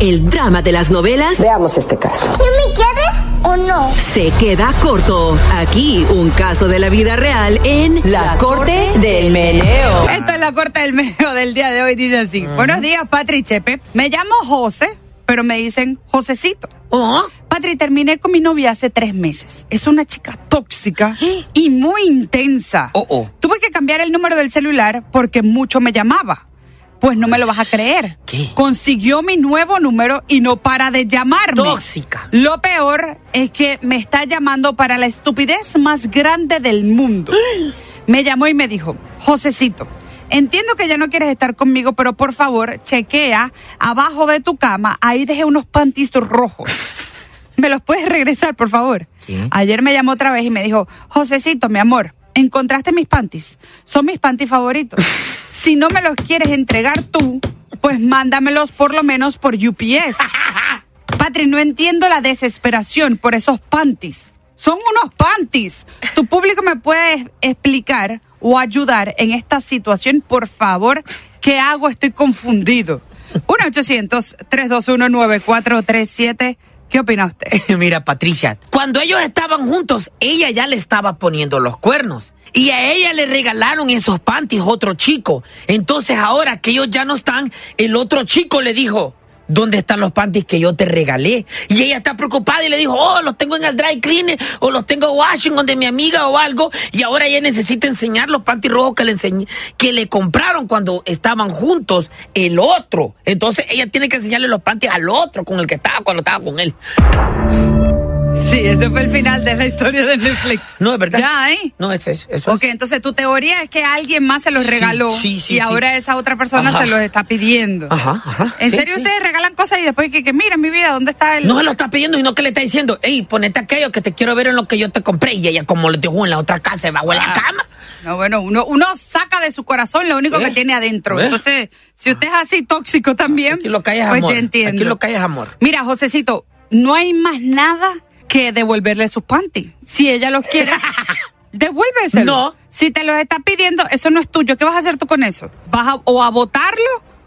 el drama de las novelas. Veamos este caso. ¿Sí me queda o no? Se queda corto. Aquí, un caso de la vida real en La Corte del Meneo. Esta es La Corte del Meneo del día de hoy, dice así. Buenos días, Patri Chepe. Me llamo José, pero me dicen Josecito. Patri, terminé con mi novia hace 3 meses. Es una chica tóxica y muy intensa. Tuve que cambiar el número del celular porque mucho me llamaba. Pues no me lo vas a creer. ¿Qué? Consiguió mi nuevo número y no para de llamarme. Tóxica. Lo peor es que me está llamando para la estupidez más grande del mundo. Me llamó y me dijo: Josecito, entiendo que ya no quieres estar conmigo, pero por favor, chequea abajo de tu cama. Ahí dejé unos pantitos rojos. ¿Me los puedes regresar, por favor? ¿Qué? Ayer me llamó otra vez y me dijo: Josecito, mi amor, encontraste mis panties. Son mis panties favoritos. Si no me los quieres entregar tú, pues mándamelos por lo menos por UPS. Patri, no entiendo la desesperación por esos panties. Son unos panties. ¿Tu público me puede explicar o ayudar en esta situación? Por favor, ¿qué hago? Estoy confundido. 1-800-321-9437. ¿Qué opina usted? Mira, Patricia, cuando ellos estaban juntos, ella ya le estaba poniendo los cuernos. Y a ella le regalaron esos panties otro chico. Entonces ahora que ellos ya no están, el otro chico le dijo: ¿dónde están los panties que yo te regalé? Y ella está preocupada y le dijo: los tengo en el dry cleaner o los tengo en Washington de mi amiga o algo. Y ahora ella necesita enseñar los panties rojos que le compraron cuando estaban juntos el otro. Entonces ella tiene que enseñarle los panties al otro con el que estaba cuando estaba con él. Sí, ese fue el final de la historia de Netflix. No, es verdad. Ya, ¿eh? No, eso es. Ok, entonces tu teoría es que alguien más se los regaló y ahora esa otra persona se los está pidiendo. ¿En serio ustedes regalan cosas y después que mira, mi vida, ¿dónde está él? No se lo está pidiendo, sino que le está diciendo: hey, ponete aquello que te quiero ver en lo que yo te compré. Y ella, como lo dejó en la otra casa, se bajó en la cama. No, bueno, uno saca de su corazón lo único que tiene adentro. Entonces, si usted es así tóxico también, aquí lo calles, pues amor. Ya entiendo. Aquí lo calles, amor. Mira, Josecito, no hay más nada que devolverle sus panties. Si ella los quiere, devuélveselos. No. Si te los está pidiendo, eso no es tuyo. ¿Qué vas a hacer tú con eso? ¿Vas a botarlo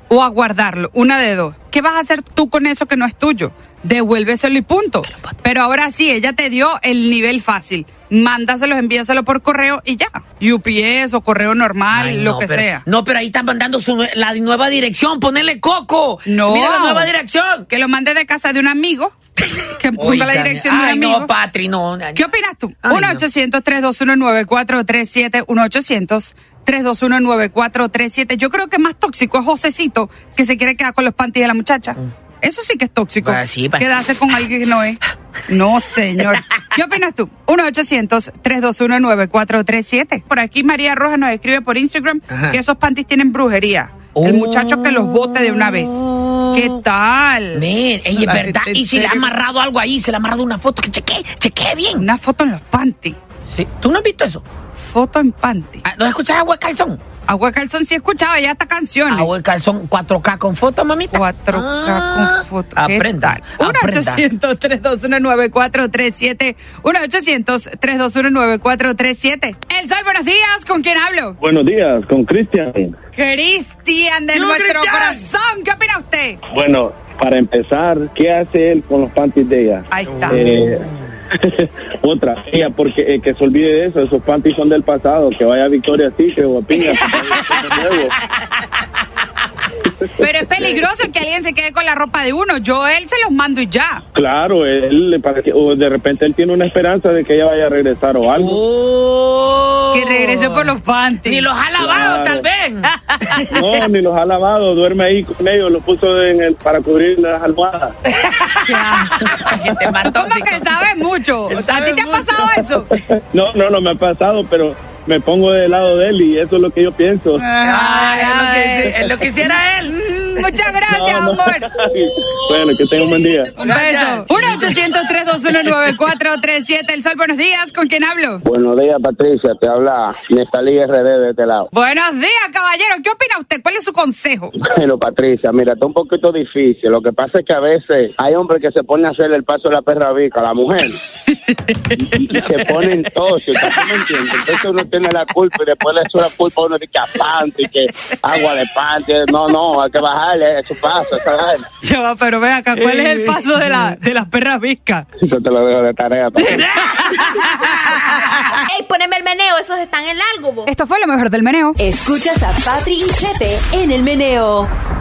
o a guardarlo? Una de dos. ¿Qué vas a hacer tú con eso que no es tuyo? Devuélveselo y punto. Pero ahora sí, ella te dio el nivel fácil. Mándaselos, envíaselo por correo y ya. UPS o correo normal, sea. No, pero ahí están mandando la nueva dirección. Ponele coco. No. Mira la nueva dirección. Que lo mande de casa de un amigo. Que ponga la dirección de un amigo. No, Patri, no. ¿Qué opinas tú? 1-800-321-9437. 1-800-321-9437. Yo creo que más tóxico es Josecito, que se quiere quedar con los panties de la muchacha. Eso sí que es tóxico. Quedarse con alguien que no es. No, señor. ¿Qué opinas tú? 1-800-321-9437. Por aquí María Rojas nos escribe por Instagram que esos panties tienen brujería. El muchacho que los bote de una vez. ¿Qué tal? Man, es verdad. Y si le ha amarrado algo ahí, se le ha amarrado una foto, que chequee bien. Una foto en los panties. Sí. ¿Tú no has visto eso? Foto en panties. ¿No escuchas Agua Calzón? Agua Calzón sí escuchaba, ya hasta canciones. Agua Calzón, 4K con foto, mamita. 4K con foto. Aprenda. 1-800-321-9437. 1-800-321-9437. El Sol, buenos días. ¿Con quién hablo? Buenos días, con Cristian. Cristian, de nuestro corazón. ¿Qué opina usted? Bueno, para empezar, ¿qué hace él con los panties de ella? Ahí está. Otra, ella, porque que se olvide de eso, esos panties son del pasado, que vaya a Victoria Secret o a Pinga. Pero es peligroso que alguien se quede con la ropa de uno. Yo él se los mando y ya. Claro, o de repente él tiene una esperanza de que ella vaya a regresar o algo. Que regrese por los panties. Ni los ha lavado, tal vez. No, ni los ha lavado. Duerme ahí con ellos. Los puso para cubrir las almohadas. Como que sabes mucho. ¿A ti te ha pasado eso? No me ha pasado, pero me pongo del lado de él y eso es lo que yo pienso. Es lo que hiciera él. Muchas gracias, amor. Bueno, que tenga un buen día. Un beso. 1-800-321-9437. El Sol, buenos días. ¿Con quién hablo? Buenos días, Patricia. Te habla Nestalí Rd de este lado. Buenos días, caballero. ¿Qué opina usted? ¿Cuál es su consejo? Bueno, Patricia, mira, está un poquito difícil. Lo que pasa es que a veces hay hombres que se ponen a hacerle el paso de la perra vica a la mujer. y se ponen socios, ¿me entiendes? Entonces uno tiene la culpa y después le echa la culpa a uno de que apante, que agua de pante. No, hay que bajarle, eso pasa, esa vaina. Chava, pero ve acá, ¿cuál es el paso de las perras viscas? Eso te lo dejo de tarea. ¡Ey, poneme el meneo! Esos están en largo, vos. Esto fue lo mejor del meneo. Escuchas a Patri y Chepe en el meneo.